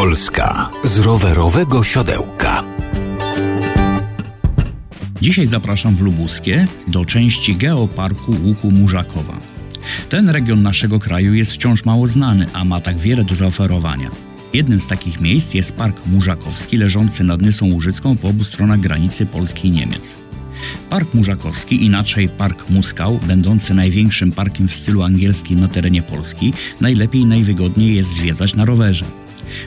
Polska z rowerowego siodełka. Dzisiaj zapraszam w Lubuskie do części Geoparku Łuku Mużakowa. Ten region naszego kraju jest wciąż mało znany, a ma tak wiele do zaoferowania. Jednym z takich miejsc jest Park Mużakowski, leżący nad Nysą Łużycką po obu stronach granicy Polski i Niemiec. Park Mużakowski, inaczej Park Muskau, będący największym parkiem w stylu angielskim na terenie Polski, najlepiej i najwygodniej jest zwiedzać na rowerze.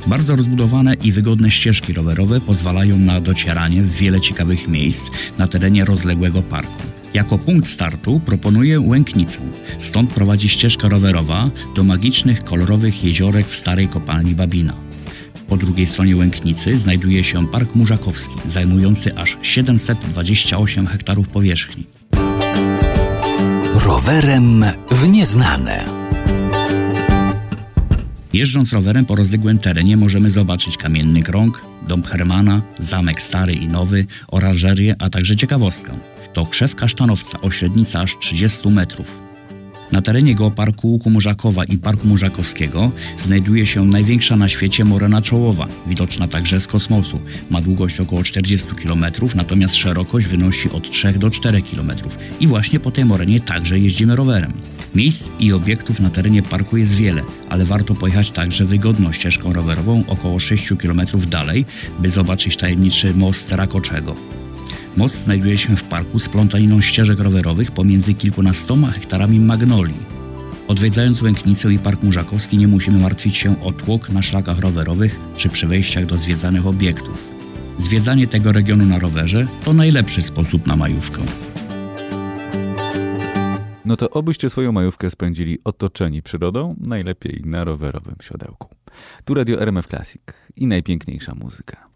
Bardzo rozbudowane i wygodne ścieżki rowerowe pozwalają na docieranie w wiele ciekawych miejsc na terenie rozległego parku. Jako punkt startu proponuję Łęknicę. Stąd prowadzi ścieżka rowerowa do magicznych, kolorowych jeziorek w starej kopalni Babina. Po drugiej stronie Łęknicy znajduje się Park Mużakowski, zajmujący aż 728 hektarów powierzchni. Rowerem w nieznane. Jeżdżąc rowerem po rozległym terenie możemy zobaczyć Kamienny Krąg, dom Hermana, Zamek Stary i Nowy, Oranżerię, a także ciekawostkę. To krzew kasztanowca o średnicy aż 30 metrów. Na terenie Geoparku Łuku Mużakowa i Parku Mużakowskiego znajduje się największa na świecie Morena Czołowa, widoczna także z kosmosu. Ma długość około 40 km, natomiast szerokość wynosi od 3 do 4 km. I właśnie po tej morenie także jeździmy rowerem. Miejsc i obiektów na terenie parku jest wiele, ale warto pojechać także wygodną ścieżką rowerową około 6 km dalej, by zobaczyć tajemniczy most Rakoczego. Most znajduje się w parku z plątaniną ścieżek rowerowych pomiędzy kilkunastoma hektarami magnolii. Odwiedzając Łęknicę i Park Mużakowski nie musimy martwić się o tłok na szlakach rowerowych czy przy wejściach do zwiedzanych obiektów. Zwiedzanie tego regionu na rowerze to najlepszy sposób na majówkę. No to obyście swoją majówkę spędzili otoczeni przyrodą, najlepiej na rowerowym siodełku. Tu Radio RMF Classic i najpiękniejsza muzyka.